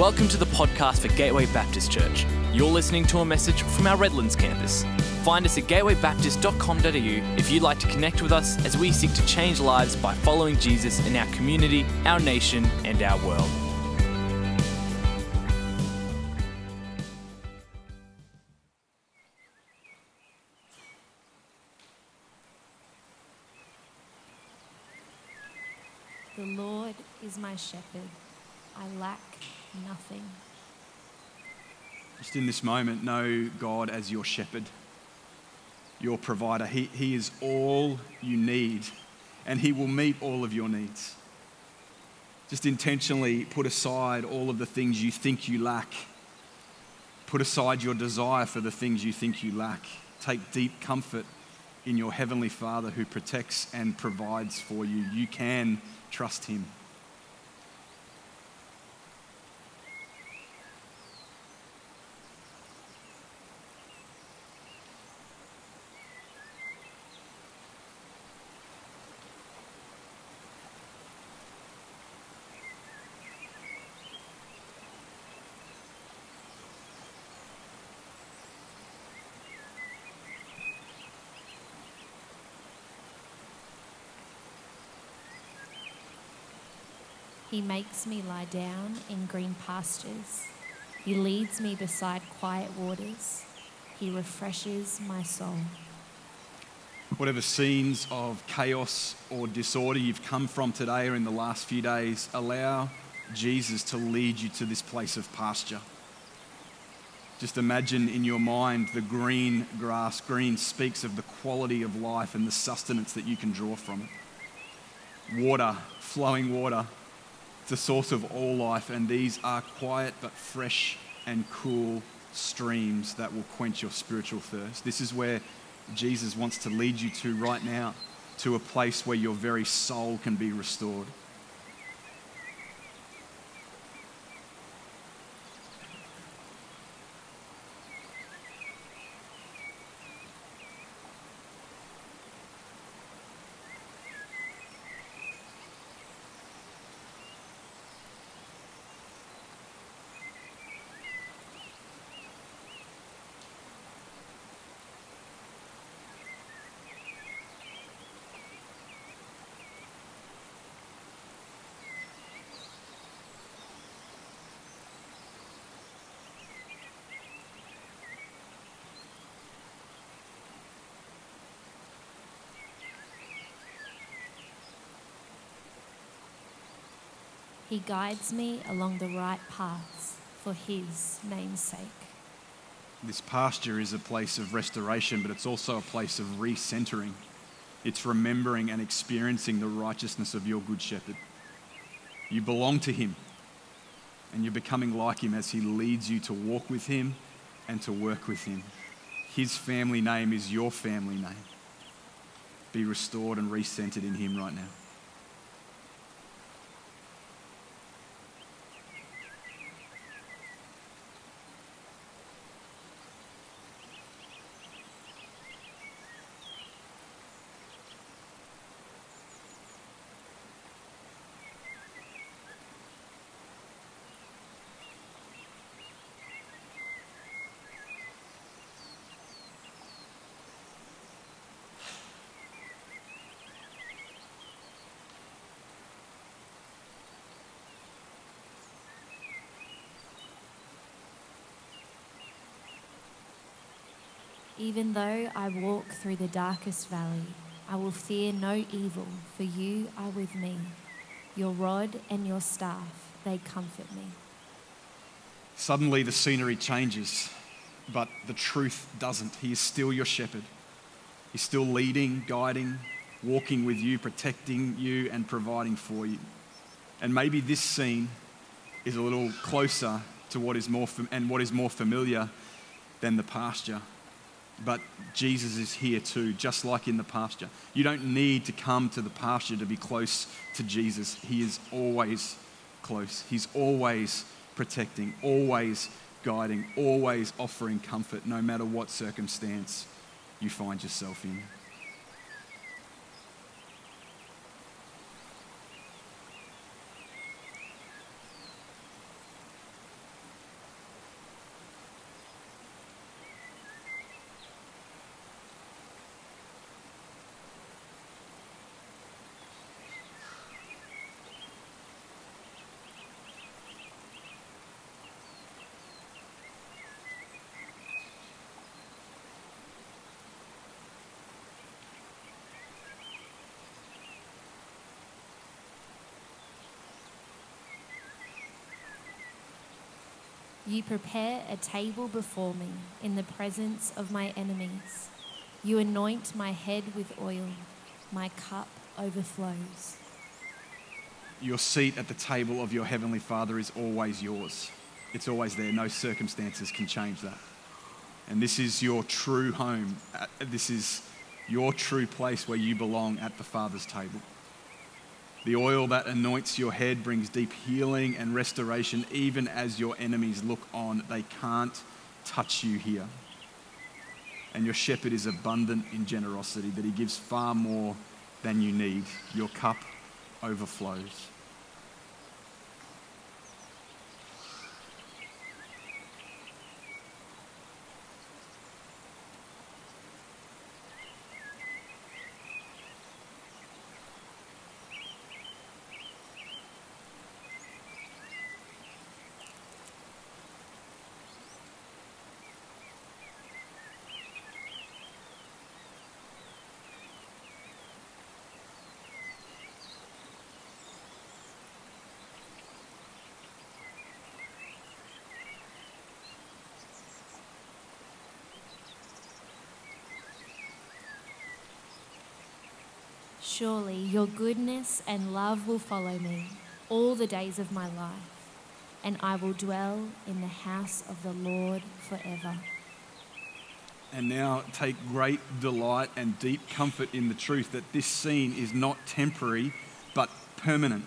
Welcome to the podcast for Gateway Baptist Church. You're listening to a message from our Redlands campus. Find us at gatewaybaptist.com.au if you'd like to connect with us as we seek to change lives by following Jesus in our community, our nation, and our world. The Lord is my shepherd. I lack nothing. Just in this moment, know God as your shepherd, your provider. He is all you need, and He will meet all of your needs. Just intentionally put aside all of the things you think you lack. Put aside your desire for the things you think you lack. Take deep comfort in your Heavenly Father who protects and provides for you. You can trust Him. He makes me lie down in green pastures. He leads me beside quiet waters. He refreshes my soul. Whatever scenes of chaos or disorder you've come from today or in the last few days, allow Jesus to lead you to this place of pasture. Just imagine in your mind the green grass. Green speaks of the quality of life and the sustenance that you can draw from it. Water, flowing water. The source of all life, and these are quiet but fresh and cool streams that will quench your spiritual thirst. This is where Jesus wants to lead you to right now, to a place where your very soul can be restored. He guides me along the right paths for His name's sake. This pasture is a place of restoration, but it's also a place of recentering. It's remembering and experiencing the righteousness of your Good Shepherd. You belong to Him, and you're becoming like Him as He leads you to walk with Him and to work with Him. His family name is your family name. Be restored and recentered in Him right now. Even though I walk through the darkest valley, I will fear no evil, for You are with me. Your rod and Your staff, they comfort me. Suddenly the scenery changes, but the truth doesn't. He is still your shepherd. He's still leading, guiding, walking with you, protecting you, and providing for you. And maybe this scene is a little closer to what is more familiar than the pasture. But Jesus is here too, just like in the pasture. You don't need to come to the pasture to be close to Jesus. He is always close. He's always protecting, always guiding, always offering comfort, no matter what circumstance you find yourself in. You prepare a table before me in the presence of my enemies. You anoint my head with oil. My cup overflows. Your seat at the table of your Heavenly Father is always yours. It's always there. No circumstances can change that. And this is your true home. This is your true place where you belong, at the Father's table. The oil that anoints your head brings deep healing and restoration. Even as your enemies look on, they can't touch you here. And your shepherd is abundant in generosity, that he gives far more than you need. Your cup overflows. Surely your goodness and love will follow me all the days of my life, and I will dwell in the house of the Lord forever. And now take great delight and deep comfort in the truth that this scene is not temporary but permanent.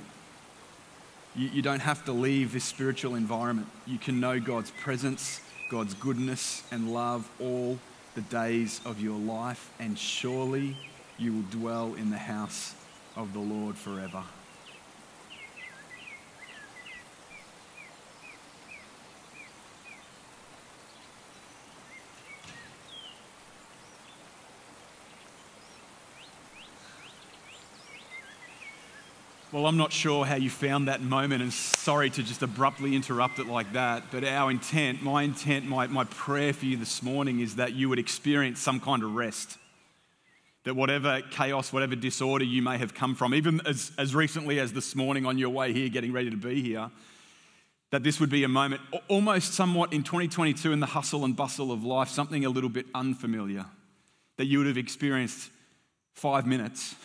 You don't have to leave this spiritual environment. You can know God's presence, God's goodness and love all the days of your life, and surely you will dwell in the house of the Lord forever. Well, I'm not sure how you found that moment, and sorry to just abruptly interrupt it like that, but our intent, my prayer for you this morning is that you would experience some kind of rest. That whatever chaos, whatever disorder you may have come from, even as recently as this morning on your way here, getting ready to be here, that this would be a moment, almost somewhat in 2022, in the hustle and bustle of life, something a little bit unfamiliar, that you would have experienced 5 minutes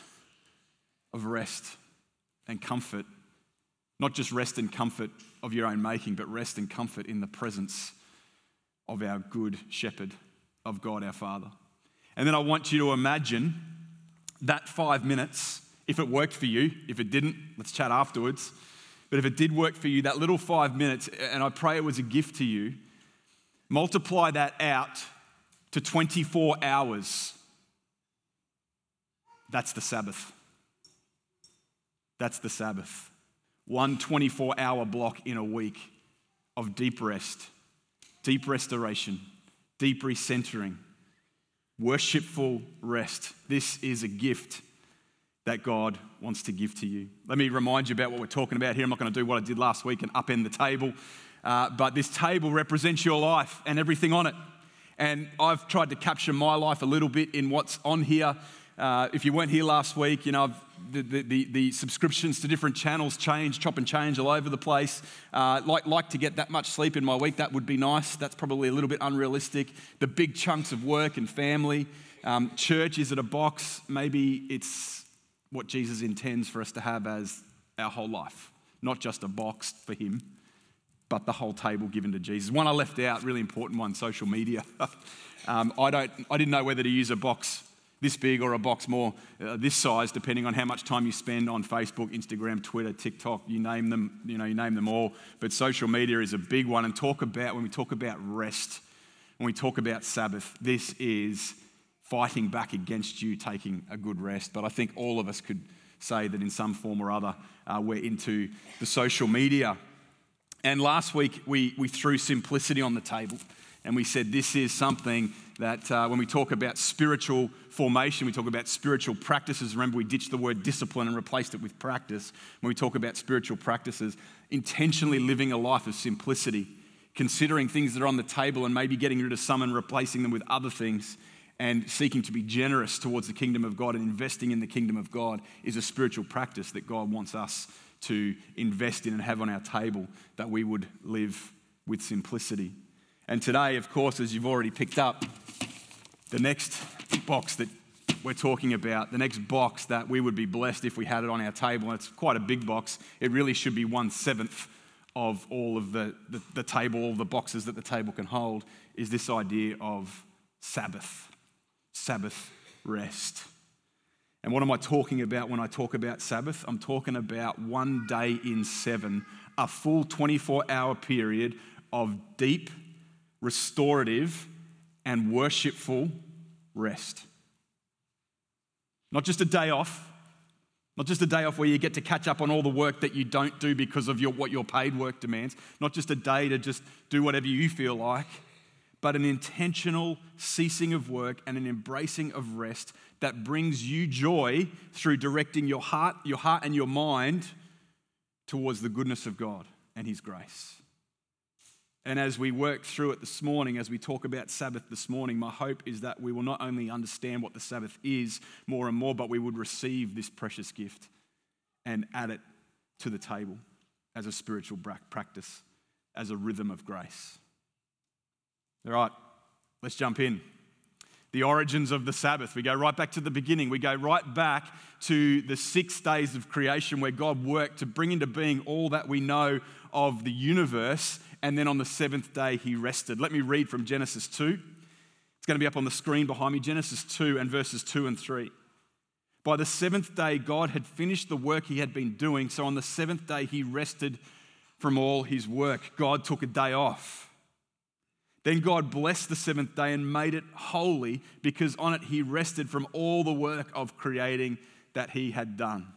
of rest and comfort. Not just rest and comfort of your own making, but rest and comfort in the presence of our good shepherd, of God our Father. And then I want you to imagine that 5 minutes, if it worked for you. If it didn't, let's chat afterwards. But if it did work for you, that little 5 minutes, and I pray it was a gift to you, multiply that out to 24 hours. That's the Sabbath. That's the Sabbath. One 24-hour block in a week of deep rest, deep restoration, deep recentering, worshipful rest. This is a gift that God wants to give to you. Let me remind you about what we're talking about here. I'm not going to do what I did last week and upend the table, but this table represents your life and everything on it. And I've tried to capture my life a little bit in what's on here. If you weren't here last week, you know, the subscriptions to different channels change, chop and change all over the place. Like to get that much sleep in my week, that would be nice. That's probably a little bit unrealistic. The big chunks of work and family. Church, is it a box? Maybe it's what Jesus intends for us to have as our whole life. Not just a box for him, but the whole table given to Jesus. One I left out, really important one, social media. I didn't know whether to use a box this big or a box more this size, depending on how much time you spend on Facebook, Instagram, Twitter, TikTok, you name them all. But social media is a big one. And when we talk about rest, when we talk about Sabbath, this is fighting back against you taking a good rest. But I think all of us could say that in some form or other, we're into the social media. And last week, we threw simplicity on the table. And we said this is something that when we talk about spiritual formation, we talk about spiritual practices. Remember, we ditched the word discipline and replaced it with practice. When we talk about spiritual practices, intentionally living a life of simplicity, considering things that are on the table and maybe getting rid of some and replacing them with other things, and seeking to be generous towards the kingdom of God and investing in the kingdom of God is a spiritual practice that God wants us to invest in and have on our table, that we would live with simplicity. And today, of course, as you've already picked up, the next box that we're talking about, the next box that we would be blessed if we had it on our table, and it's quite a big box. It really should be 1/7 of all of the table, all the boxes that the table can hold, is this idea of Sabbath rest. And what am I talking about when I talk about Sabbath? I'm talking about one day in seven, a full 24-hour period of deep, restorative, and worshipful rest. Not just a day off, not just a day off where you get to catch up on all the work that you don't do because of what your paid work demands, not just a day to just do whatever you feel like, but an intentional ceasing of work and an embracing of rest that brings you joy through directing your heart and your mind towards the goodness of God and His grace. And as we work through it this morning, as we talk about Sabbath this morning, my hope is that we will not only understand what the Sabbath is more and more, but we would receive this precious gift and add it to the table as a spiritual practice, as a rhythm of grace. All right, let's jump in. The origins of the Sabbath. We go right back to the beginning. We go right back to the 6 days of creation where God worked to bring into being all that we know of the universe, and then on the seventh day He rested. Let me read from Genesis 2. It's going to be up on the screen behind me, Genesis 2 and verses 2 and 3. By the seventh day, God had finished the work He had been doing, so on the seventh day He rested from all His work. God took a day off. Then God blessed the seventh day and made it holy because on it He rested from all the work of creating that He had done.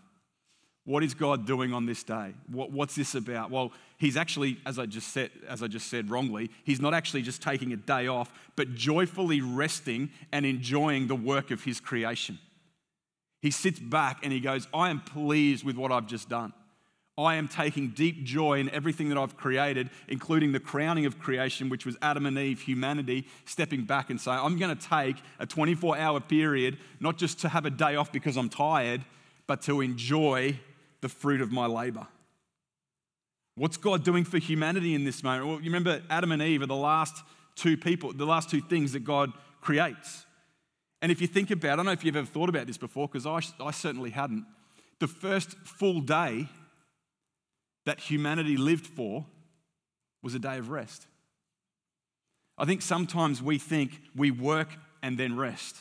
What is God doing on this day? What's this about? Well, He's actually, as I just said wrongly, He's not actually just taking a day off, but joyfully resting and enjoying the work of His creation. He sits back and He goes, I am pleased with what I've just done. I am taking deep joy in everything that I've created, including the crowning of creation, which was Adam and Eve, humanity, stepping back and saying, I'm going to take a 24-hour period, not just to have a day off because I'm tired, but to enjoy the fruit of my labor. What's God doing for humanity in this moment? Well, you remember Adam and Eve are the last two things that God creates. And if you think about it, I don't know if you've ever thought about this before, because I certainly hadn't. The first full day that humanity lived for was a day of rest. I think sometimes we think we work and then rest.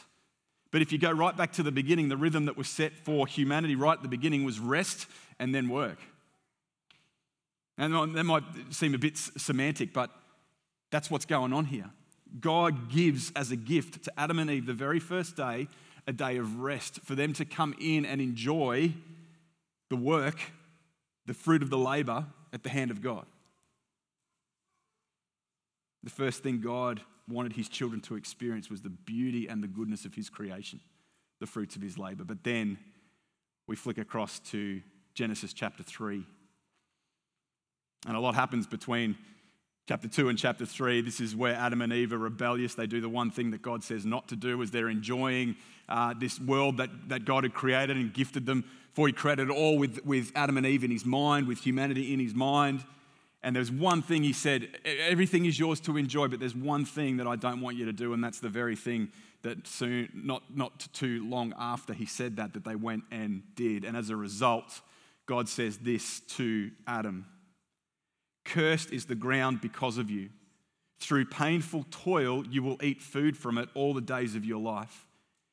But if you go right back to the beginning, the rhythm that was set for humanity right at the beginning was rest and then work. And that might seem a bit semantic, but that's what's going on here. God gives as a gift to Adam and Eve the very first day, a day of rest for them to come in and enjoy the work, the fruit of the labor at the hand of God. The first thing God wanted His children to experience was the beauty and the goodness of His creation, the fruits of His labor. But then we flick across to Genesis chapter 3. And a lot happens between chapter 2 and chapter 3. This is where Adam and Eve are rebellious. They do the one thing that God says not to do as they're enjoying this world that God had created and gifted them. For He created it all with Adam and Eve in His mind, with humanity in His mind. And there's one thing He said, everything is yours to enjoy, but there's one thing that I don't want you to do, and that's the very thing that soon, not too long after He said that they went and did. And as a result, God says this to Adam, "Cursed is the ground because of you. Through painful toil, you will eat food from it all the days of your life.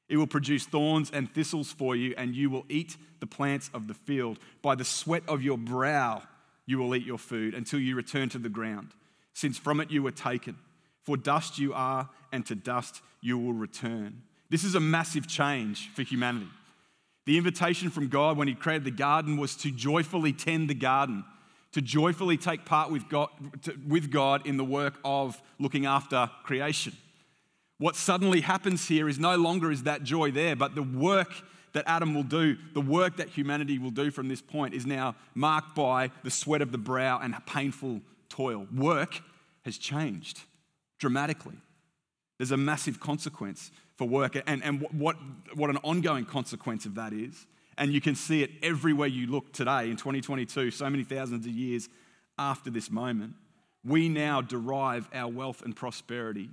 It will produce thorns and thistles for you, and you will eat the plants of the field. By the sweat of your brow, you will eat your food until you return to the ground, since from it you were taken. For dust you are, and to dust you will return." This is a massive change for humanity. The invitation from God when He created the garden was to joyfully tend the garden, to joyfully take part with God in the work of looking after creation. What suddenly happens here is no longer is that joy there, but the work that Adam will do, the work that humanity will do from this point is now marked by the sweat of the brow and painful toil. Work has changed dramatically. There's a massive consequence for work, and what an ongoing consequence of that is. And you can see it everywhere you look today in 2022, so many thousands of years after this moment. we now derive our wealth and prosperity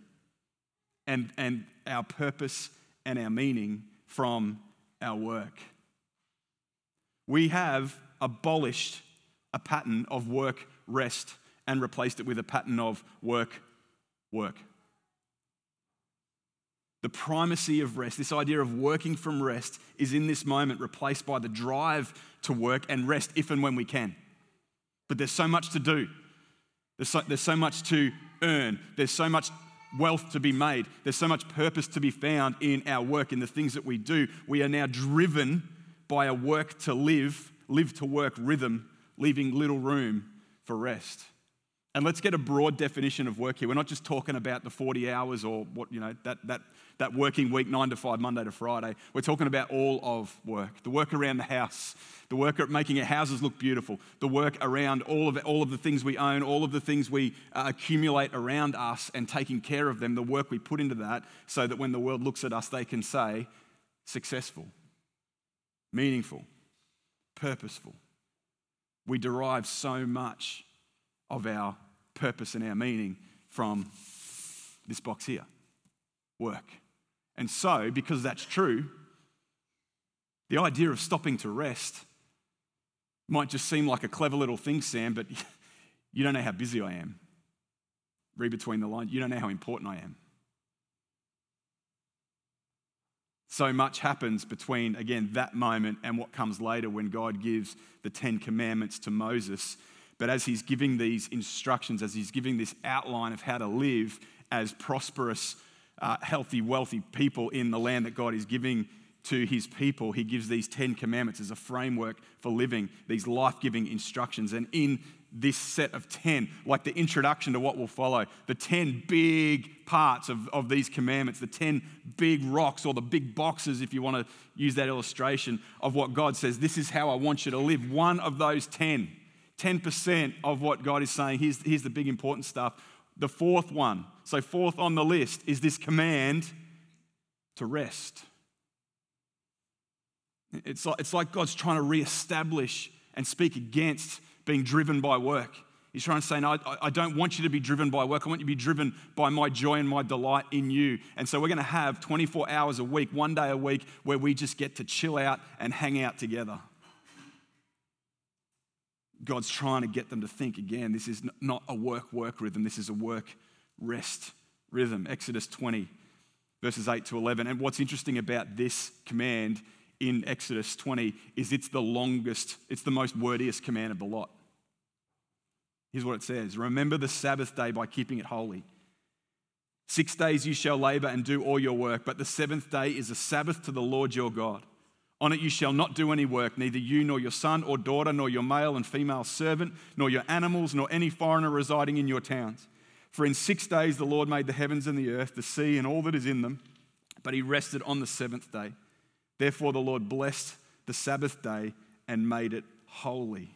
and our purpose and our meaning from our work. We have abolished a pattern of work, rest, and replaced it with a pattern of work, work. The primacy of rest, this idea of working from rest, is in this moment replaced by the drive to work and rest if and when we can. But there's so much to do. There's so much to earn. There's so much wealth to be made. There's so much purpose to be found in our work, in the things that we do. We are now driven by a work to live, live to work rhythm, leaving little room for rest. And let's get a broad definition of work here. We're not just talking about the 40 hours or what, you know, that working week, 9 to 5, Monday to Friday. We're talking about all of work, the work around the house, the work at making our houses look beautiful, the work around all of the things we own, all of the things we accumulate around us and taking care of them, the work we put into that so that when the world looks at us, they can say successful, meaningful, purposeful. We derive so much of our purpose and our meaning from this box here, work. And so, because that's true, the idea of stopping to rest might just seem like a clever little thing, Sam, but you don't know how busy I am. Read between the lines, you don't know how important I am. So much happens between, again, that moment and what comes later when God gives the 10 commandments to Moses. But as he's giving these instructions, as he's giving this outline of how to live as prosperous, healthy, wealthy people in the land that God is giving to his people, he gives these 10 commandments as a framework for living, these life-giving instructions. And in this set of 10, like the introduction to what will follow, the 10 big parts of these commandments, the 10 big rocks or the big boxes, if you want to use that illustration, of what God says, this is how I want you to live. One of those 10. 10% of what God is saying, here's the big important stuff. The fourth one, so fourth on the list, is this command to rest. It's like God's trying to reestablish and speak against being driven by work. He's trying to say, no, I don't want you to be driven by work. I want you to be driven by my joy and my delight in you. And so we're going to have 24 hours a week, one day a week, where we just get to chill out and hang out together. God's trying to get them to think again, this is not a work rhythm, this is a work-rest rhythm. Exodus 20, verses 8 to 11. And what's interesting about this command in Exodus 20 is it's the longest, it's the most wordiest command of the lot. Here's what it says. Remember the Sabbath day by keeping it holy. 6 days you shall labor and do all your work, but the seventh day is a Sabbath to the Lord your God. On it you shall not do any work, neither you nor your son or daughter, nor your male and female servant, nor your animals, nor any foreigner residing in your towns. For in 6 days the Lord made the heavens and the earth, the sea and all that is in them, but he rested on the seventh day. Therefore the Lord blessed the Sabbath day and made it holy.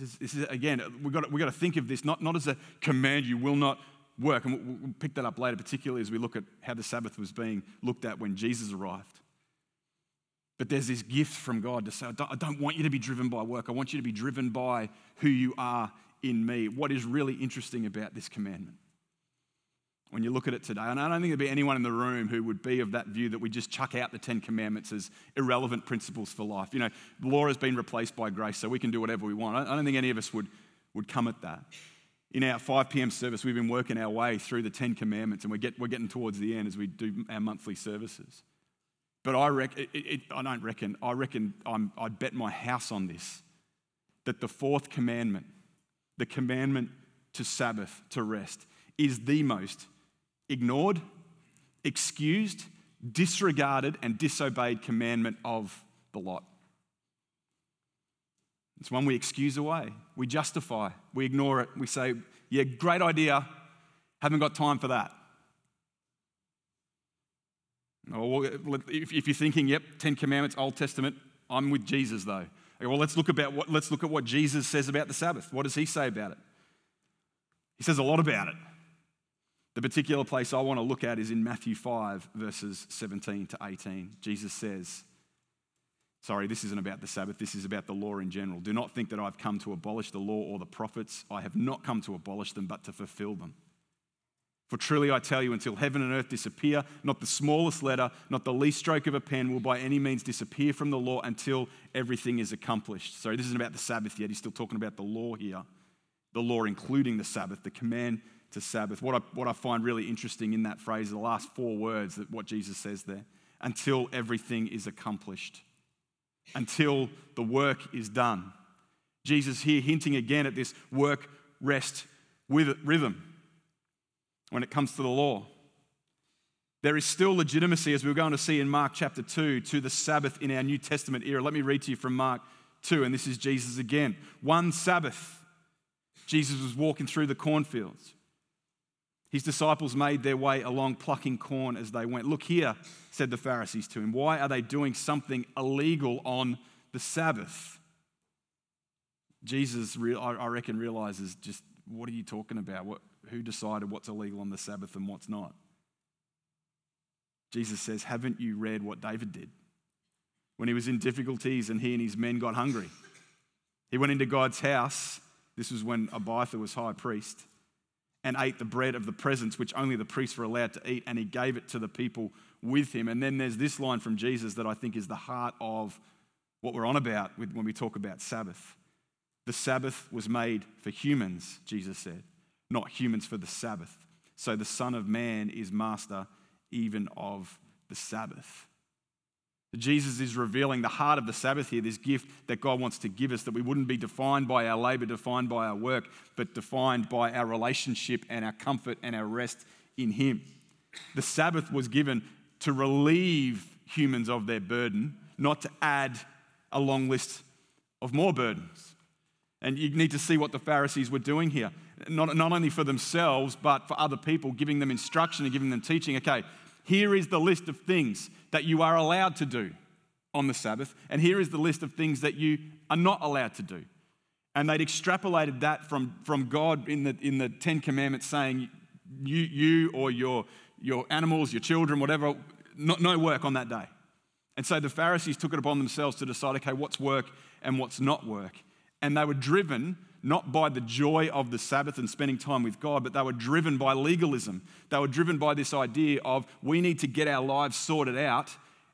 This is again, we've got to think of this not as a command, you will not work. And we'll pick that up later, particularly as we look at how the Sabbath was being looked at when Jesus arrived. But there's this gift from God to say, I don't want you to be driven by work. I want you to be driven by who you are in me. What is really interesting about this commandment? When you look at it today, and I don't think there'd be anyone in the room who would be of that view that we just chuck out the 10 commandments as irrelevant principles for life. You know, law has been replaced by grace, so we can do whatever we want. I don't think any of us would come at that. In our 5 p.m. service, we've been working our way through the 10 commandments, and we're getting towards the end as we do our monthly services. But I'd bet my house on this, that the fourth commandment, the commandment to Sabbath, to rest, is the most ignored, excused, disregarded, and disobeyed commandment of the lot. It's one we excuse away, we justify, we ignore it, we say, yeah, great idea, haven't got time for that. Well, if you're thinking, yep, 10 commandments, Old Testament, I'm with Jesus though. Okay, well, let's look at what Jesus says about the Sabbath. What does he say about it? He says a lot about it. The particular place I want to look at is in Matthew 5, verses 17 to 18. Jesus says, Sorry, this isn't about the Sabbath. This is about the law in general. Do not think that I've come to abolish the law or the prophets. I have not come to abolish them, but to fulfill them. For truly I tell you, until heaven and earth disappear, not the smallest letter, not the least stroke of a pen will by any means disappear from the law until everything is accomplished. So this isn't about the Sabbath yet. He's still talking about the law here. The law including the Sabbath, the command to Sabbath. What I find really interesting in that phrase, the last four words, that what Jesus says there, until everything is accomplished, until the work is done. Jesus here hinting again at this work-rest rhythm. When it comes to the law, there is still legitimacy, as we're going to see in Mark chapter 2, to the Sabbath in our New Testament era. Let me read to you from Mark 2, and this is Jesus again. One Sabbath, Jesus was walking through the cornfields. His disciples made their way along, plucking corn as they went. Look here, said the Pharisees to him, why are they doing something illegal on the Sabbath? Jesus, I reckon, realizes, just what are you talking about? Who decided what's illegal on the Sabbath and what's not? Jesus says, haven't you read what David did? When he was in difficulties and he and his men got hungry, he went into God's house. This was when Abiathar was high priest, and ate the bread of the presence, which only the priests were allowed to eat, and he gave it to the people with him. And then there's this line from Jesus that I think is the heart of what we're on about when we talk about Sabbath. The Sabbath was made for humans, Jesus said, not humans for the Sabbath. So the Son of Man is master even of the Sabbath. Jesus is revealing the heart of the Sabbath here, this gift that God wants to give us, that we wouldn't be defined by our labor, defined by our work, but defined by our relationship and our comfort and our rest in Him. The Sabbath was given to relieve humans of their burden, not to add a long list of more burdens. And you need to see what the Pharisees were doing here, not only for themselves, but for other people, giving them instruction and giving them teaching. Okay, here is the list of things that you are allowed to do on the Sabbath, and here is the list of things that you are not allowed to do. And they'd extrapolated that from God in the Ten Commandments, saying you or your animals, your children, whatever, no work on that day. And so the Pharisees took it upon themselves to decide, okay, what's work and what's not work. And they were driven not by the joy of the Sabbath and spending time with God, but they were driven by legalism. They were driven by this idea of, we need to get our lives sorted out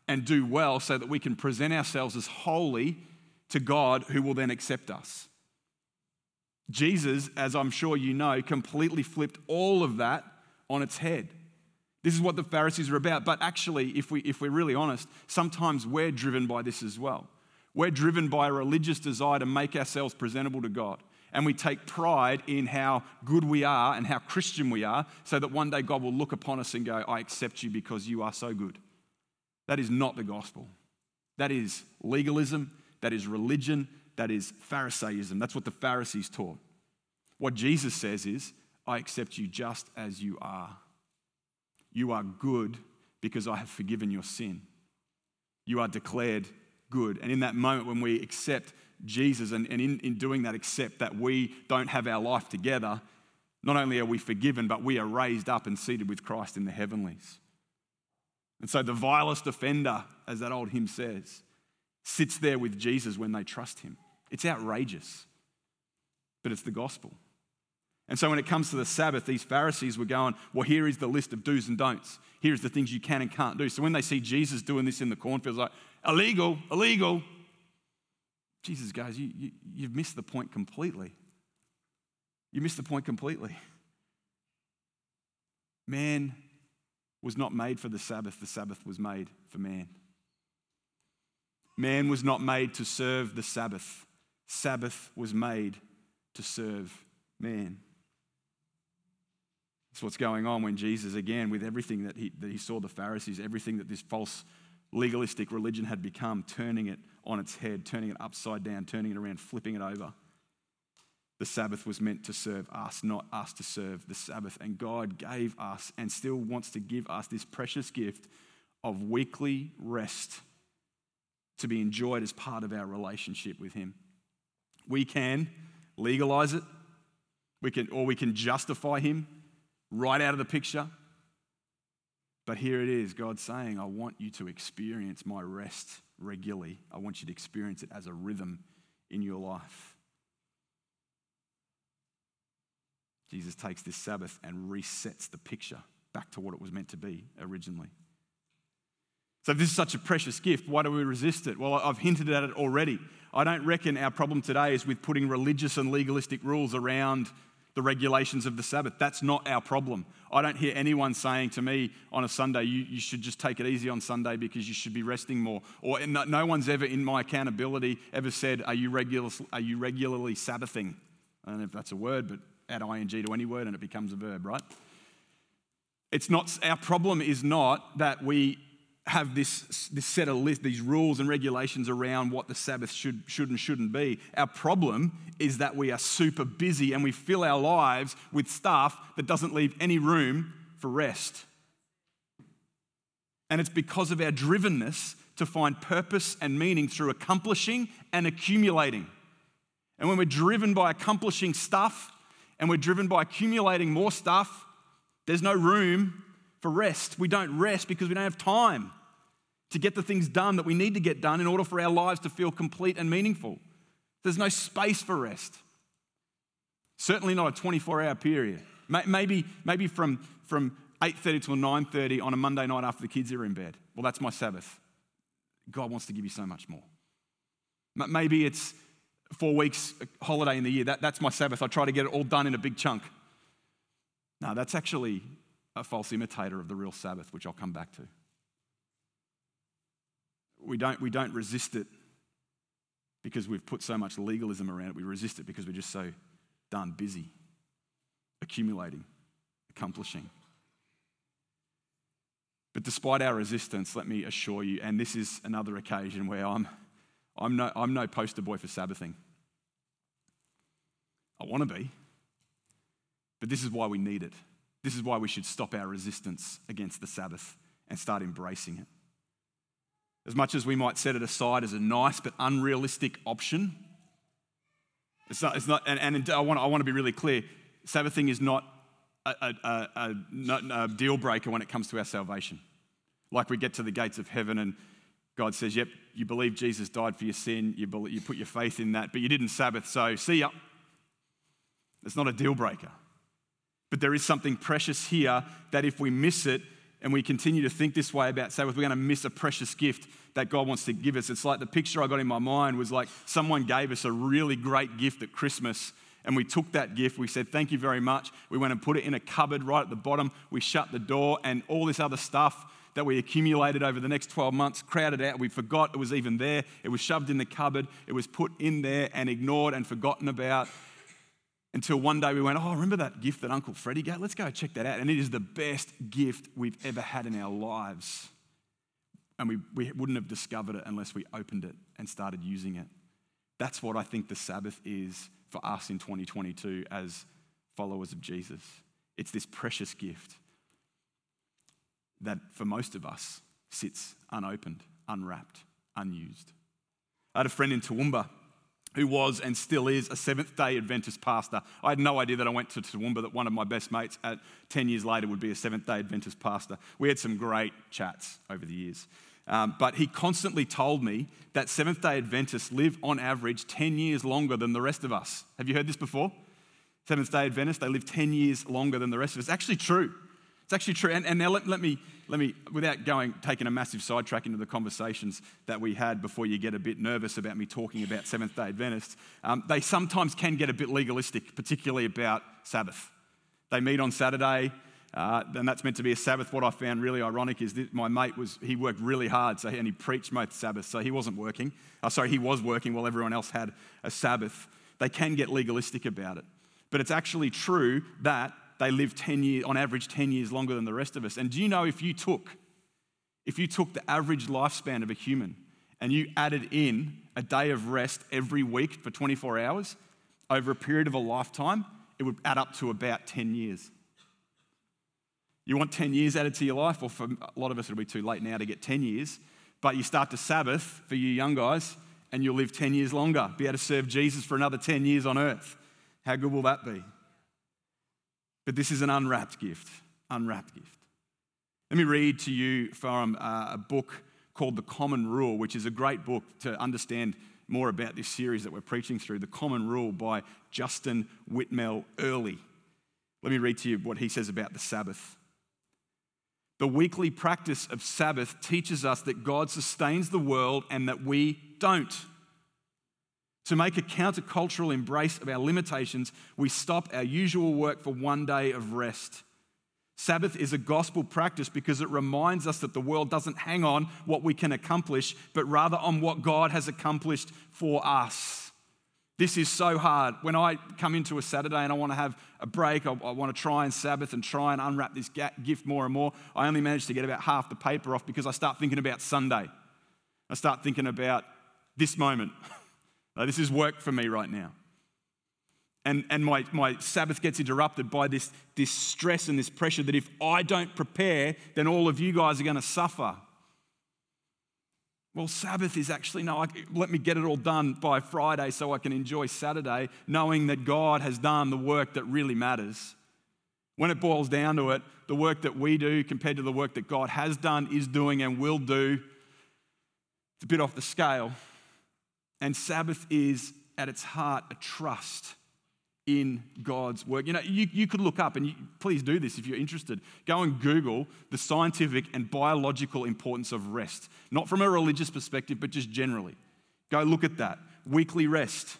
and do well so that we can present ourselves as holy to God, who will then accept us. Jesus, as I'm sure you know, completely flipped all of that on its head. This is what the Pharisees were about. But actually, if we're really honest, sometimes we're driven by this as well. We're driven by a religious desire to make ourselves presentable to God. And we take pride in how good we are and how Christian we are, so that one day God will look upon us and go, I accept you because you are so good. That is not the gospel. That is legalism. That is religion. That is Pharisaism. That's what the Pharisees taught. What Jesus says is, I accept you just as you are. You are good because I have forgiven your sin. You are declared good. And in that moment when we accept Jesus, and in doing that, accept that we don't have our life together, not only are we forgiven, but we are raised up and seated with Christ in the heavenlies. And so the vilest offender, as that old hymn says, sits there with Jesus when they trust him. It's outrageous, but it's the gospel. And so when it comes to the Sabbath, these Pharisees were going, well, here is the list of do's and don'ts. Here's the things you can and can't do. So when they see Jesus doing this in the cornfields, like, illegal, illegal. Jesus goes, you've missed the point completely. You missed the point completely. Man was not made for the Sabbath was made for man. Man was not made to serve the Sabbath. Sabbath was made to serve man. That's what's going on when Jesus, again, with everything that he saw the Pharisees, everything that this false legalistic religion had become, turning it on its head, turning it upside down, turning it around, flipping it over. The Sabbath was meant to serve us, not us to serve the Sabbath. And God gave us and still wants to give us this precious gift of weekly rest to be enjoyed as part of our relationship with Him. We can legalize it, we can justify Him right out of the picture. But here it is, God saying, I want you to experience my rest regularly. I want you to experience it as a rhythm in your life. Jesus takes this Sabbath and resets the picture back to what it was meant to be originally. So if this is such a precious gift, why do we resist it? Well, I've hinted at it already. I don't reckon our problem today is with putting religious and legalistic rules around the regulations of the Sabbath. That's not our problem. I don't hear anyone saying to me on a Sunday, you should just take it easy on Sunday because you should be resting more. Or no one's ever in my accountability ever said, are you regularly Sabbathing? I don't know if that's a word, but add ing to any word and it becomes a verb, right? It's not, our problem is not that we have this set of list, these rules and regulations around what the Sabbath should and shouldn't be. Our problem is that we are super busy and we fill our lives with stuff that doesn't leave any room for rest. And it's because of our drivenness to find purpose and meaning through accomplishing and accumulating. And when we're driven by accomplishing stuff and we're driven by accumulating more stuff, there's no room for rest. We don't rest because we don't have time to get the things done that we need to get done in order for our lives to feel complete and meaningful. There's no space for rest. Certainly not a 24-hour period. Maybe from 8:30 till 9:30 on a Monday night after the kids are in bed. Well, that's my Sabbath. God wants to give you so much more. Maybe it's 4 weeks holiday in the year. That's my Sabbath. I try to get it all done in a big chunk. No, that's actually a false imitator of the real Sabbath, which I'll come back to. We don't resist it because we've put so much legalism around it. We resist it because we're just so darn busy accumulating, accomplishing. But despite our resistance, let me assure you, and this is another occasion where I'm no poster boy for Sabbathing. I want to be, but this is why we need it. This is why we should stop our resistance against the Sabbath and start embracing it. As much as we might set it aside as a nice but unrealistic option, it's not. And I want to be really clear, Sabbathing is not a deal breaker when it comes to our salvation. Like we get to the gates of heaven and God says, yep, you believe Jesus died for your sin, you put your faith in that, but you didn't Sabbath, so see ya. It's not a deal breaker. But there is something precious here that if we miss it and we continue to think this way about Sabbath, we're going to miss a precious gift that God wants to give us. It's like the picture I got in my mind was like someone gave us a really great gift at Christmas and we took that gift, we said, thank you very much. We went and put it in a cupboard right at the bottom. We shut the door and all this other stuff that we accumulated over the next 12 months, crowded out. We forgot it was even there. It was shoved in the cupboard. It was put in there and ignored and forgotten about. Until one day we went, oh, remember that gift that Uncle Freddie gave? Let's go check that out. And it is the best gift we've ever had in our lives. And we wouldn't have discovered it unless we opened it and started using it. That's what I think the Sabbath is for us in 2022 as followers of Jesus. It's this precious gift that for most of us sits unopened, unwrapped, unused. I had a friend in Toowoomba who was and still is a Seventh-day Adventist pastor. I had no idea that I went to Toowoomba that one of my best mates at 10 years later would be a Seventh-day Adventist pastor. We had some great chats over the years. But he constantly told me that Seventh-day Adventists live on average 10 years longer than the rest of us. Have you heard this before? Seventh-day Adventists, they live 10 years longer than the rest of us. It's actually true. It's actually true. And now let me, without taking a massive sidetrack into the conversations that we had before you get a bit nervous about me talking about Seventh-day Adventists, they sometimes can get a bit legalistic, particularly about Sabbath. They meet on Saturday, and that's meant to be a Sabbath. What I found really ironic is that my mate, he worked really hard, and he preached most Sabbaths, so he wasn't working. He was working while everyone else had a Sabbath. They can get legalistic about it. But it's actually true that they live 10 years, on average 10 years longer than the rest of us. And do you know if you took the average lifespan of a human and you added in a day of rest every week for 24 hours over a period of a lifetime, it would add up to about 10 years. You want 10 years added to your life? Well, for a lot of us, it'll be too late now to get 10 years. But you start to Sabbath for you young guys and you'll live 10 years longer, be able to serve Jesus for another 10 years on earth. How good will that be? But this is an unwrapped gift. Let me read to you from a book called The Common Rule, which is a great book to understand more about this series that we're preaching through, The Common Rule by Justin Whitmel Earley. Let me read to you what he says about the Sabbath. The weekly practice of Sabbath teaches us that God sustains the world and that we don't. To make a countercultural embrace of our limitations, we stop our usual work for one day of rest. Sabbath is a gospel practice because it reminds us that the world doesn't hang on what we can accomplish, but rather on what God has accomplished for us. This is so hard. When I come into a Saturday and I want to have a break, I want to try and Sabbath and try and unwrap this gift more and more, I only manage to get about half the paper off because I start thinking about Sunday. I start thinking about this moment. Now, this is work for me right now. And my Sabbath gets interrupted by this stress and this pressure that if I don't prepare, then all of you guys are going to suffer. Well, Sabbath is actually, no, let me get it all done by Friday so I can enjoy Saturday, knowing that God has done the work that really matters. When it boils down to it, the work that we do compared to the work that God has done, is doing, and will do, it's a bit off the scale. And Sabbath is, at its heart, a trust in God's work. You know, you could look up, and please do this if you're interested. Go and Google the scientific and biological importance of rest. Not from a religious perspective, but just generally. Go look at that. Weekly rest.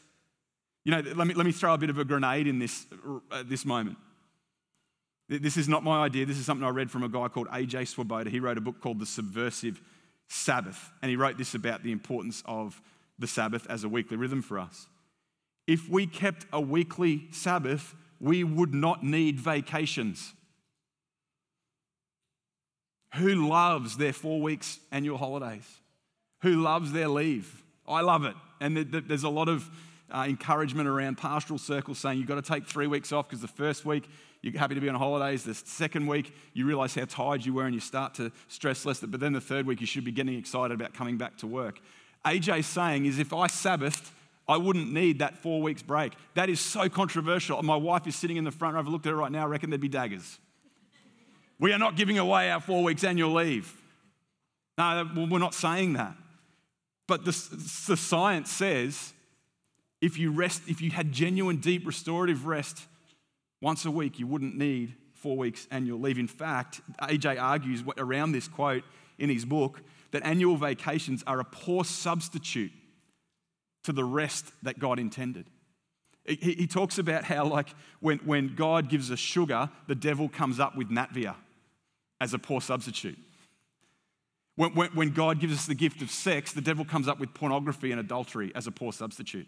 You know, let me throw a bit of a grenade in this this moment. This is not my idea. This is something I read from a guy called A.J. Swoboda. He wrote a book called The Subversive Sabbath, and he wrote this about the importance of the Sabbath as a weekly rhythm for us. If we kept a weekly Sabbath, we would not need vacations. Who loves their 4 weeks annual holidays? Who loves their leave? I love it. And there's a lot of encouragement around pastoral circles saying you've got to take 3 weeks off because the first week you're happy to be on holidays. The second week you realize how tired you were and you start to stress less. But then the third week you should be getting excited about coming back to work. AJ's saying is if I Sabbathed, I wouldn't need that 4 weeks break. That is so controversial. My wife is sitting in the front row. I've looked at her right now. I reckon there'd be daggers. We are not giving away our 4 weeks annual leave. No, we're not saying that. But the science says if you rest, if you had genuine, deep, restorative rest once a week, you wouldn't need 4 weeks annual leave. In fact, AJ argues around this quote in his book that annual vacations are a poor substitute to the rest that God intended. He talks about how, like, when God gives us sugar, the devil comes up with Natvia as a poor substitute. When God gives us the gift of sex, the devil comes up with pornography and adultery as a poor substitute.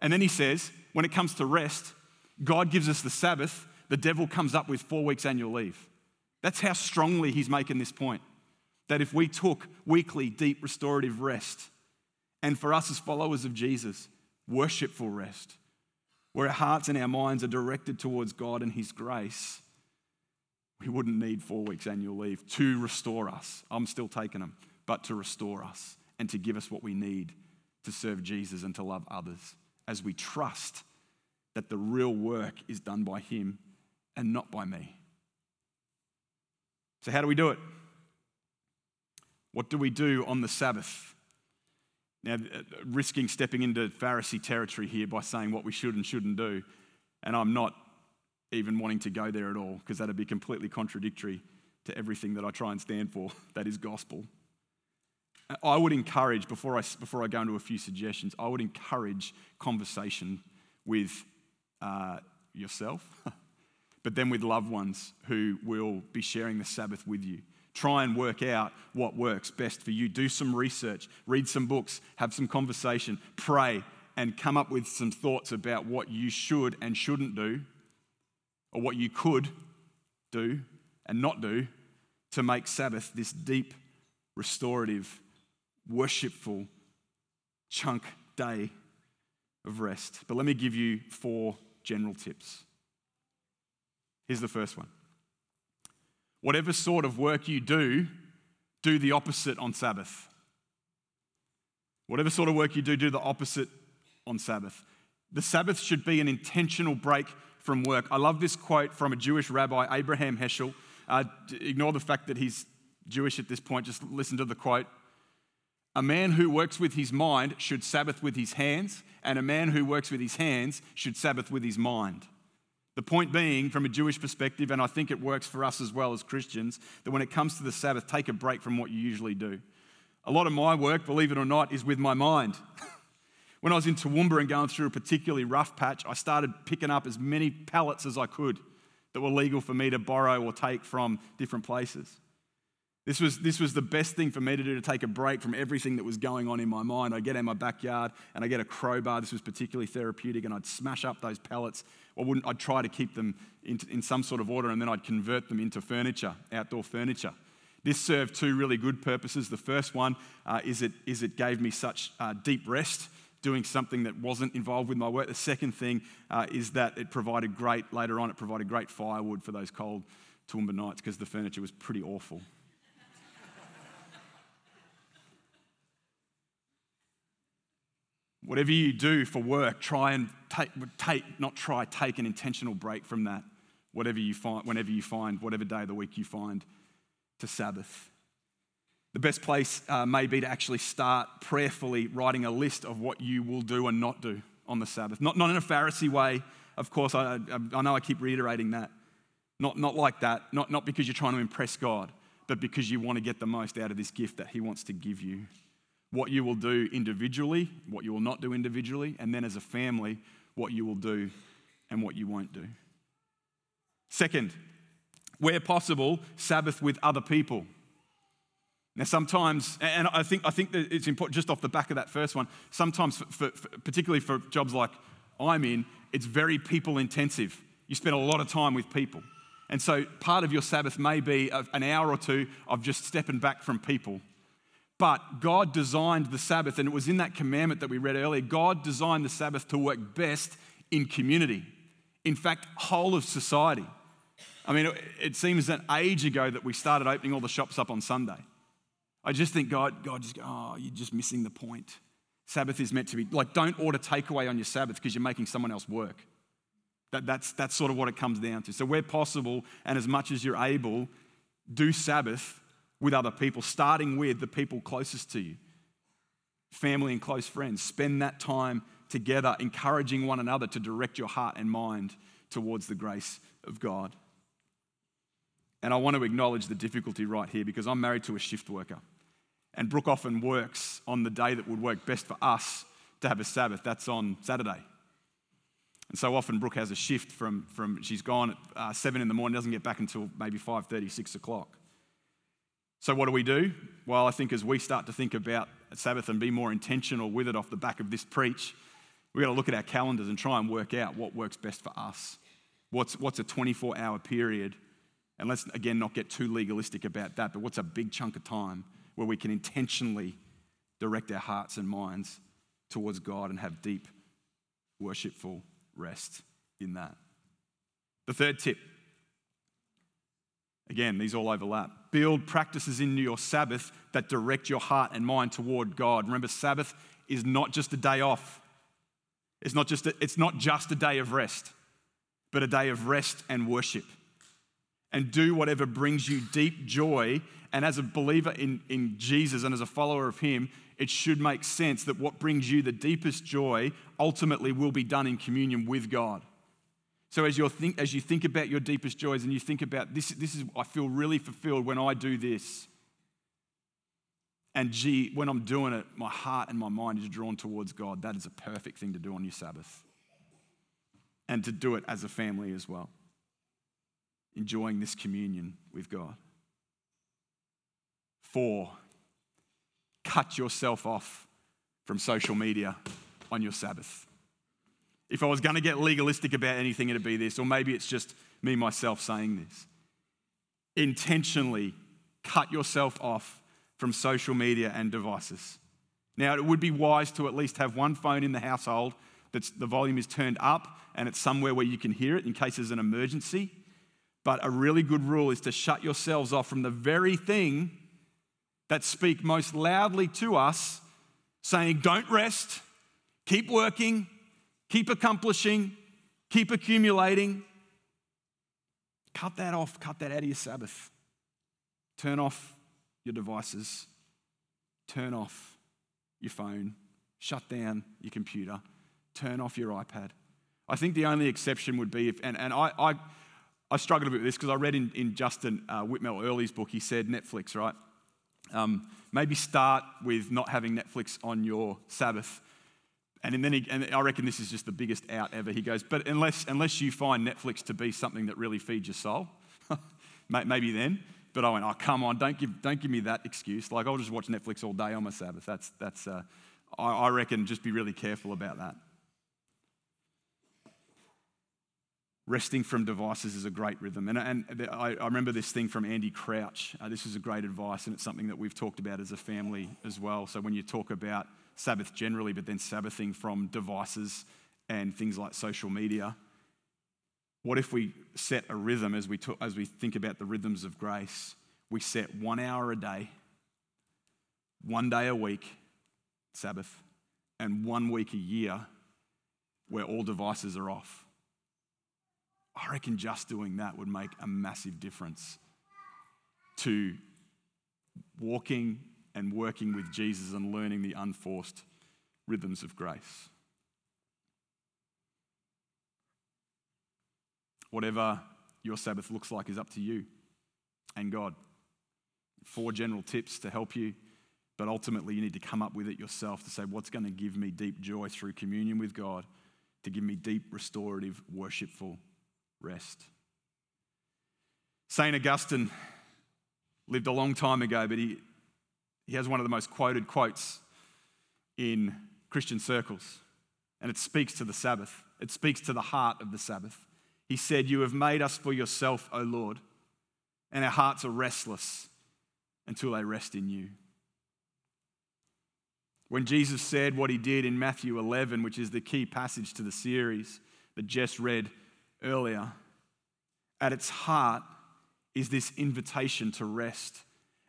And then he says, when it comes to rest, God gives us the Sabbath, the devil comes up with 4 weeks annual leave. That's how strongly he's making this point. That if we took weekly, deep, restorative rest, and for us as followers of Jesus, worshipful rest, where our hearts and our minds are directed towards God and His grace, we wouldn't need 4 weeks annual leave to restore us. I'm still taking them, but to restore us and to give us what we need to serve Jesus and to love others as we trust that the real work is done by Him and not by me. So how do we do it? What do we do on the Sabbath? Now, risking stepping into Pharisee territory here by saying what we should and shouldn't do, and I'm not even wanting to go there at all because that would be completely contradictory to everything that I try and stand for, that is gospel. I would encourage, before I go into a few suggestions, I would encourage conversation with yourself, but then with loved ones who will be sharing the Sabbath with you. Try and work out what works best for you. Do some research, read some books, have some conversation, pray, and come up with some thoughts about what you should and shouldn't do, or what you could do and not do to make Sabbath this deep, restorative, worshipful chunk day of rest. But let me give you four general tips. Here's the first one. Whatever sort of work you do, do the opposite on Sabbath. Whatever sort of work you do, do the opposite on Sabbath. The Sabbath should be an intentional break from work. I love this quote from a Jewish rabbi, Abraham Heschel, Ignore the fact that he's Jewish at this point, just listen to the quote. "A man who works with his mind should Sabbath with his hands, and a man who works with his hands should Sabbath with his mind." The point being, from a Jewish perspective, and I think it works for us as well as Christians, that when it comes to the Sabbath, take a break from what you usually do. A lot of my work, believe it or not, is with my mind. When I was in Toowoomba and going through a particularly rough patch, I started picking up as many pallets as I could that were legal for me to borrow or take from different places. This was the best thing for me to do, to take a break from everything that was going on in my mind. I'd get in my backyard and I'd get a crowbar. This was particularly therapeutic, and I'd smash up those pallets. I'd try to keep them in some sort of order, and then I'd convert them into furniture, outdoor furniture. This served two really good purposes. The first one is it gave me such deep rest doing something that wasn't involved with my work. The second thing is that it provided great firewood for those cold Toowoomba nights, because the furniture was pretty awful. Whatever you do for work, take an intentional break from that. Whatever day of the week you find, to Sabbath. The best place may be to actually start prayerfully writing a list of what you will do and not do on the Sabbath. Not in a Pharisee way, of course. I know I keep reiterating that. Not like that. Not because you're trying to impress God, but because you want to get the most out of this gift that He wants to give you. What you will do individually, what you will not do individually, and then as a family, what you will do and what you won't do. Second, where possible, Sabbath with other people. Now sometimes, and I think that it's important, just off the back of that first one, sometimes, particularly for jobs like I'm in, it's very people intensive. You spend a lot of time with people. And so part of your Sabbath may be an hour or two of just stepping back from people. But God designed the Sabbath, and it was in that commandment that we read earlier, God designed the Sabbath to work best in community. In fact, whole of society. I mean, it seems an age ago that we started opening all the shops up on Sunday. I just think God, you're just missing the point. Sabbath is meant to be, like, don't order takeaway on your Sabbath because you're making someone else work. That's sort of what it comes down to. So where possible, and as much as you're able, do Sabbath with other people, starting with the people closest to you, family and close friends. Spend that time together, encouraging one another to direct your heart and mind towards the grace of God. And I want to acknowledge the difficulty right here, because I'm married to a shift worker, and Brooke often works on the day that would work best for us to have a Sabbath. That's on Saturday. And so often Brooke has a shift from she's gone at 7 in the morning, doesn't get back until maybe 5:30, 6 o'clock. So what do we do? Well, I think as we start to think about Sabbath and be more intentional with it off the back of this preach, we've got to look at our calendars and try and work out what works best for us. What's a 24-hour period? And let's, again, not get too legalistic about that, but what's a big chunk of time where we can intentionally direct our hearts and minds towards God and have deep, worshipful rest in that? The third tip. Again, these all overlap. Build practices into your Sabbath that direct your heart and mind toward God. Remember, Sabbath is not just a day off. It's not just a day of rest, but a day of rest and worship. And do whatever brings you deep joy. And as a believer in Jesus and as a follower of Him, it should make sense that what brings you the deepest joy ultimately will be done in communion with God. So as you think about your deepest joys, and you think about this is, I feel really fulfilled when I do this. And when I'm doing it, my heart and my mind is drawn towards God. That is a perfect thing to do on your Sabbath. And to do it as a family as well. Enjoying this communion with God. 4, cut yourself off from social media on your Sabbath. If I was going to get legalistic about anything, it'd be this, or maybe it's just me, myself saying this. Intentionally cut yourself off from social media and devices. Now, it would be wise to at least have one phone in the household that's the volume is turned up and it's somewhere where you can hear it in case there's an emergency. But a really good rule is to shut yourselves off from the very thing that speak most loudly to us, saying, don't rest, keep working, keep accomplishing, keep accumulating. Cut that off. Cut that out of your Sabbath. Turn off your devices. Turn off your phone. Shut down your computer. Turn off your iPad. I think the only exception would be if, and I struggled a bit with this because I read in Justin Whitmel Earley's book, he said Netflix, right? Maybe start with not having Netflix on your Sabbath. And then and I reckon this is just the biggest out ever. He goes, but unless you find Netflix to be something that really feeds your soul, maybe then. But I went, oh, come on, don't give me that excuse. Like, I'll just watch Netflix all day on my Sabbath. I reckon just be really careful about that. Resting from devices is a great rhythm. And I remember this thing from Andy Crouch. This is a great advice, and it's something that we've talked about as a family as well. So when you talk about Sabbath generally, but then Sabbathing from devices and things like social media, what if we set a rhythm as we think about the rhythms of grace? We set 1 hour a day, 1 day a week, Sabbath, and 1 week a year where all devices are off. I reckon just doing that would make a massive difference to walking and working with Jesus and learning the unforced rhythms of grace. Whatever your Sabbath looks like is up to you and God. 4 general tips to help you, but ultimately you need to come up with it yourself to say, what's going to give me deep joy through communion with God, to give me deep, restorative, worshipful rest. Saint Augustine lived a long time ago, but he has one of the most quoted quotes in Christian circles, and it speaks to the Sabbath. It speaks to the heart of the Sabbath. He said, "You have made us for yourself, O Lord, and our hearts are restless until they rest in you." When Jesus said what he did in Matthew 11, which is the key passage to the series that Jess read earlier, at its heart is this invitation to rest.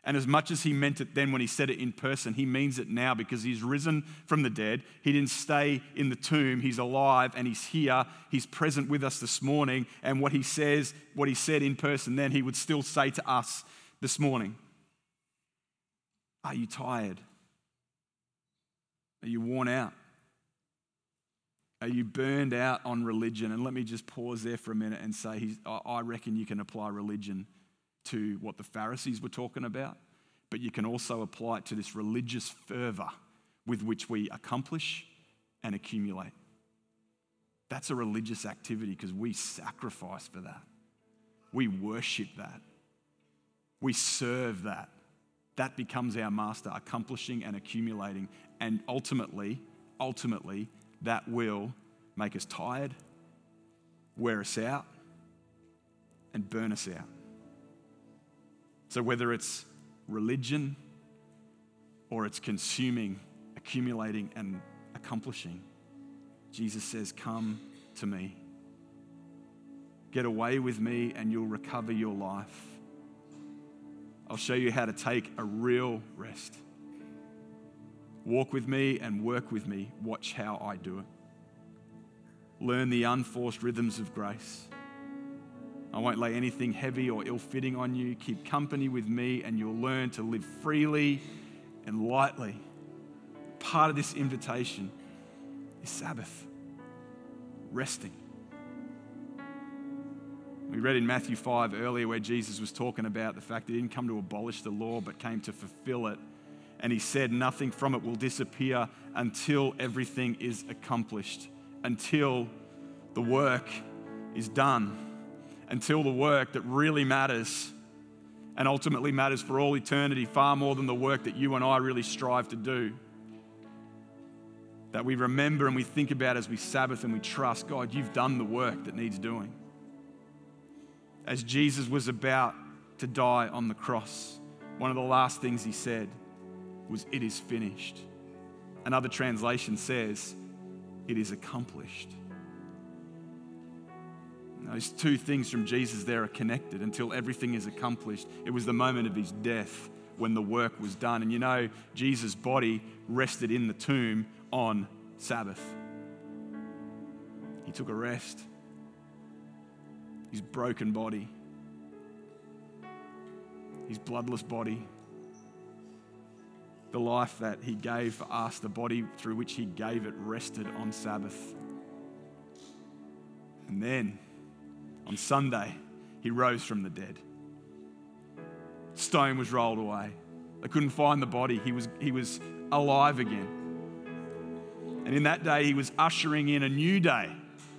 And as much as he meant it then when he said it in person, he means it now because he's risen from the dead. He didn't stay in the tomb. He's alive and he's here. He's present with us this morning. And what he said in person then, he would still say to us this morning. Are you tired? Are you worn out? Are you burned out on religion? And let me just pause there for a minute and say, I reckon you can apply religion to what the Pharisees were talking about, but you can also apply it to this religious fervor with which we accomplish and accumulate. That's a religious activity because we sacrifice for that. We worship that. We serve that. That becomes our master, accomplishing and accumulating. And ultimately, that will make us tired, wear us out, and burn us out. So whether it's religion or it's consuming, accumulating, and accomplishing, Jesus says, come to me. Get away with me and you'll recover your life. I'll show you how to take a real rest. Walk with me and work with me. Watch how I do it. Learn the unforced rhythms of grace. I won't lay anything heavy or ill-fitting on you. Keep company with me and you'll learn to live freely and lightly. Part of this invitation is Sabbath, resting. We read in Matthew 5 earlier where Jesus was talking about the fact that he didn't come to abolish the law but came to fulfill it. And he said nothing from it will disappear until everything is accomplished, until the work is done. Until the work that really matters and ultimately matters for all eternity, far more than the work that you and I really strive to do, that we remember and we think about as we Sabbath and we trust, God, you've done the work that needs doing. As Jesus was about to die on the cross, one of the last things he said was, it is finished. Another translation says, it is accomplished. Those two things from Jesus there are connected. Until everything is accomplished, it was the moment of his death when the work was done. And you know, Jesus' body rested in the tomb on Sabbath. He took a rest. His broken body his bloodless body, the life that he gave for us, the body through which he gave it, rested on Sabbath. And then on Sunday, he rose from the dead. Stone was rolled away. They couldn't find the body. He was alive again. And in that day, he was ushering in a new day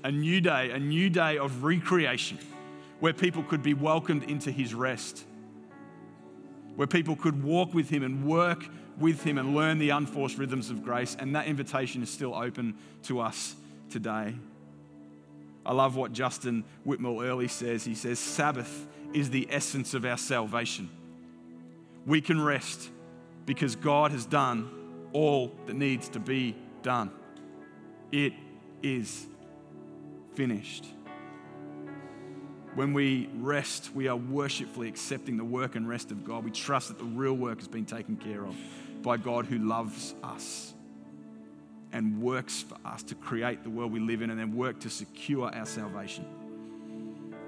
of recreation, where people could be welcomed into his rest, where people could walk with him and work with him and learn the unforced rhythms of grace. And that invitation is still open to us today. I love what Justin Whitmel Earley says. He says, Sabbath is the essence of our salvation. We can rest because God has done all that needs to be done. It is finished. When we rest, we are worshipfully accepting the work and rest of God. We trust that the real work has been taken care of by God, who loves us and works for us to create the world we live in, and then work to secure our salvation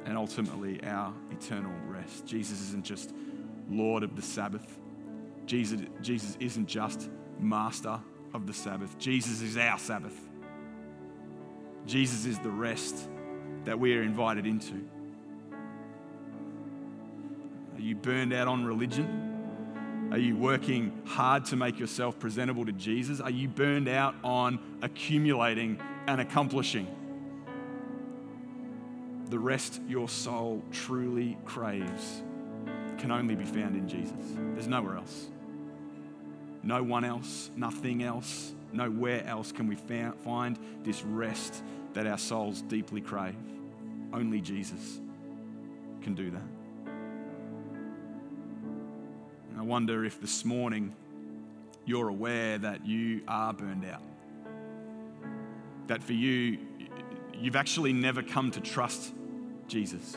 and ultimately our eternal rest. Jesus isn't just Lord of the Sabbath. Jesus isn't just master of the Sabbath. Jesus is our Sabbath. Jesus is the rest that we are invited into. Are you burned out on religion? Are you working hard to make yourself presentable to Jesus? Are you burned out on accumulating and accomplishing the rest your soul truly craves? Can only be found in Jesus. There's nowhere else. No one else, nothing else, nowhere else can we find this rest that our souls deeply crave. Only Jesus can do that. I wonder if this morning you're aware that you are burned out. That for you, you've actually never come to trust Jesus.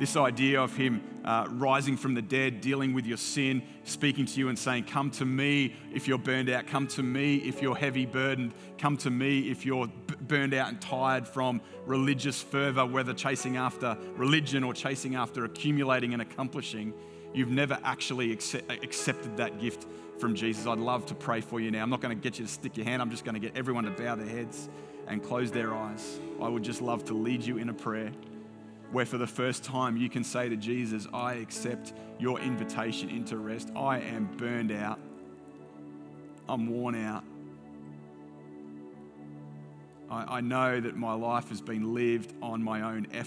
This idea of him rising from the dead, dealing with your sin, speaking to you and saying, come to me if you're burned out, come to me if you're heavy burdened, come to me if you're burned out and tired from religious fervor, whether chasing after religion or chasing after accumulating and accomplishing. You've never actually accepted that gift from Jesus. I'd love to pray for you now. I'm not going to get you to stick your hand. I'm just going to get everyone to bow their heads and close their eyes. I would just love to lead you in a prayer where for the first time you can say to Jesus, I accept your invitation into rest. I am burned out. I'm worn out. I know that my life has been lived on my own effort.